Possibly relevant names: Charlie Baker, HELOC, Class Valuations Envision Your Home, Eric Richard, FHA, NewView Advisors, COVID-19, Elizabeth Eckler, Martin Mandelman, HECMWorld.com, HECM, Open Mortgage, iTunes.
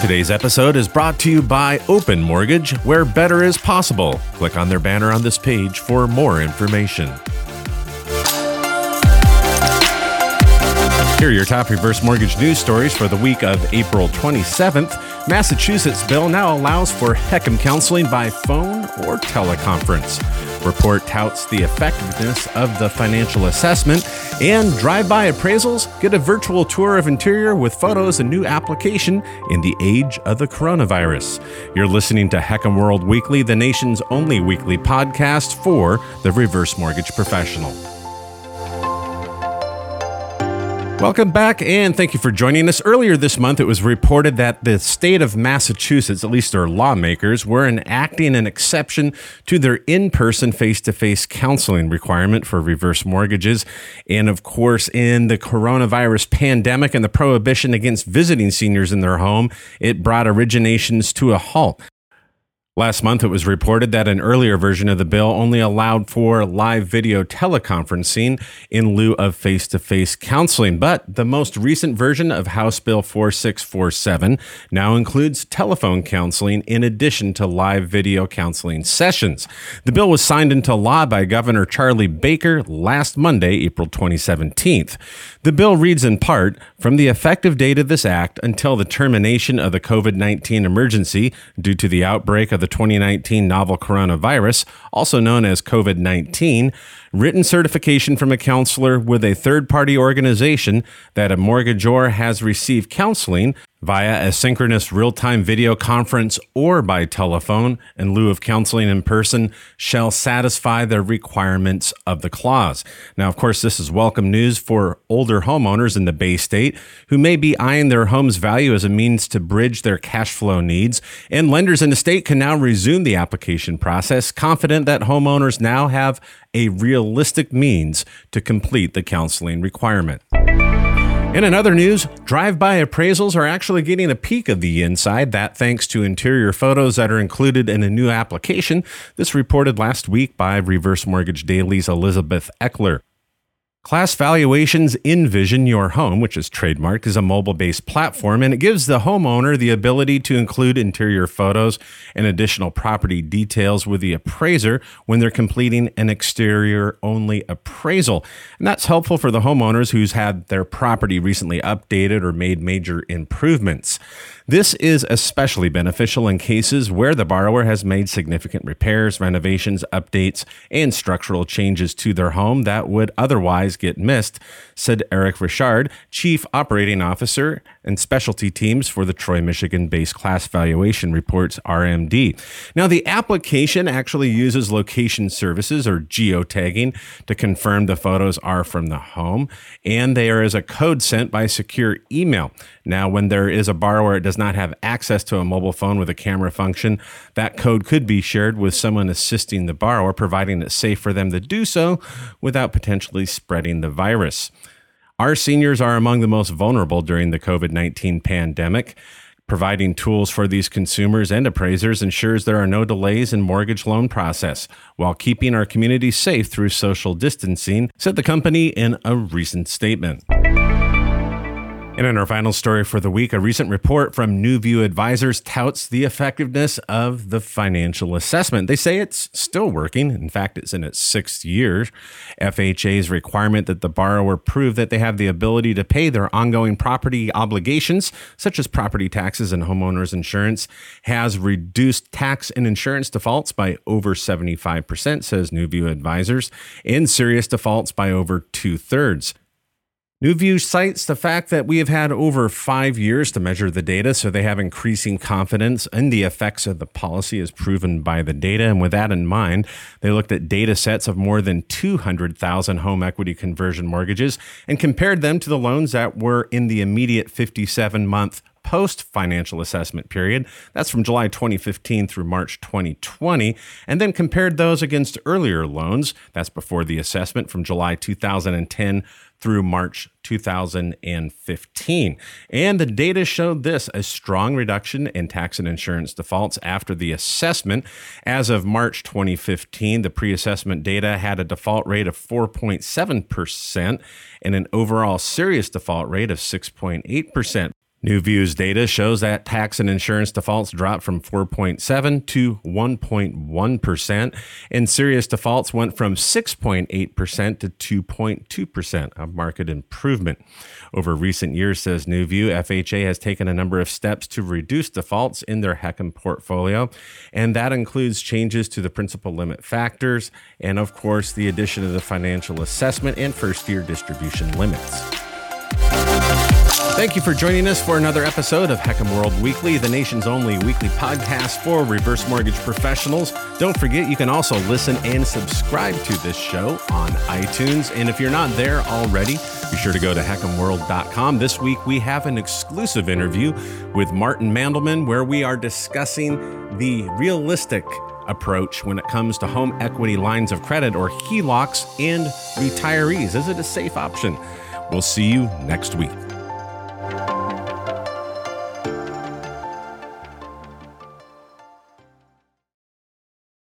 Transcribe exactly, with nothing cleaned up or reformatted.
Today's episode is brought to you by Open Mortgage, where better is possible. Click on their banner on this page for more information. Here are your top reverse mortgage news stories for the week of April twenty-seventh. Massachusetts bill now allows for H E C M counseling by phone or teleconference. Report touts the effectiveness of the financial assessment. And drive-by appraisals get a virtual tour of interior with photos and new application in the age of the coronavirus. You're listening to H E C M World Weekly, the nation's only weekly podcast for the reverse mortgage professional. Welcome back, and thank you for joining us. Earlier this month, it was reported that the state of Massachusetts, at least their lawmakers, were enacting an exception to their in-person face-to-face counseling requirement for reverse mortgages. And of course, in the coronavirus pandemic and the prohibition against visiting seniors in their home, it brought originations to a halt. Last month, it was reported that an earlier version of the bill only allowed for live video teleconferencing in lieu of face-to-face counseling. But the most recent version of House Bill forty-six forty-seven now includes telephone counseling in addition to live video counseling sessions. The bill was signed into law by Governor Charlie Baker last Monday, April twenty-seventh. The bill reads in part, from the effective date of this act until the termination of the COVID nineteen emergency due to the outbreak of the twenty nineteen novel coronavirus, also known as COVID nineteen, written certification from a counselor with a third-party organization that a mortgagor has received counseling via a synchronous real-time video conference or by telephone in lieu of counseling in person shall satisfy the requirements of the clause. Now, of course, this is welcome news for older homeowners in the Bay State who may be eyeing their home's value as a means to bridge their cash flow needs, and lenders in the state can now resume the application process, confident that homeowners now have a realistic means to complete the counseling requirement. And in other news, drive-by appraisals are actually getting a peek of the inside, that thanks to interior photos that are included in a new application. This reported last week by Reverse Mortgage Daily's Elizabeth Eckler. Class Valuations Envision Your Home, which is trademarked, is a mobile-based platform, and it gives the homeowner the ability to include interior photos and additional property details with the appraiser when they're completing an exterior-only appraisal. And that's helpful for the homeowners who's had their property recently updated or made major improvements. This is especially beneficial in cases where the borrower has made significant repairs, renovations, updates, and structural changes to their home that would otherwise get missed, said Eric Richard, Chief Operating Officer and Specialty Teams for the Troy, Michigan-based Class Valuation Reports, R M D. Now, the application actually uses location services or geotagging to confirm the photos are from the home, and they are as a code sent by secure email. Now, when there is a borrower that does not have access to a mobile phone with a camera function, that code could be shared with someone assisting the borrower, providing it's safe for them to do so without potentially spreading the virus. Our seniors are among the most vulnerable during the COVID nineteen pandemic. Providing tools for these consumers and appraisers ensures there are no delays in mortgage loan process while keeping our community safe through social distancing, said the company in a recent statement. And in our final story for the week, a recent report from NewView Advisors touts the effectiveness of the financial assessment. They say it's still working. In fact, it's in its sixth year. F H A's requirement that the borrower prove that they have the ability to pay their ongoing property obligations, such as property taxes and homeowners insurance, has reduced tax and insurance defaults by over seventy-five percent, says NewView Advisors, and serious defaults by over two-thirds. NewView cites the fact that we have had over five years to measure the data, so they have increasing confidence in the effects of the policy as proven by the data. And with that in mind, they looked at data sets of more than two hundred thousand home equity conversion mortgages and compared them to the loans that were in the immediate fifty-seven month post-financial assessment period. That's from July twenty fifteen through March twenty twenty, and then compared those against earlier loans. That's before the assessment, from July two thousand ten through March two thousand fifteen. And the data showed this, a strong reduction in tax and insurance defaults after the assessment. As of March twenty fifteen, the pre-assessment data had a default rate of four point seven percent and an overall serious default rate of six point eight percent. NewView's data shows that tax and insurance defaults dropped from four point seven to one point one percent, and serious defaults went from six point eight percent to two point two percent, a market improvement. Over recent years, says NewView, F H A has taken a number of steps to reduce defaults in their H E C M portfolio, and that includes changes to the principal limit factors and, of course, the addition of the financial assessment and first-year distribution limits. Thank you for joining us for another episode of H E C M World Weekly, the nation's only weekly podcast for reverse mortgage professionals. Don't forget, you can also listen and subscribe to this show on iTunes. And if you're not there already, be sure to go to H E C M World dot com. This week, we have an exclusive interview with Martin Mandelman, where we are discussing the realistic approach when it comes to home equity lines of credit, or H E L O Cs, and retirees. Is it a safe option? We'll see you next week.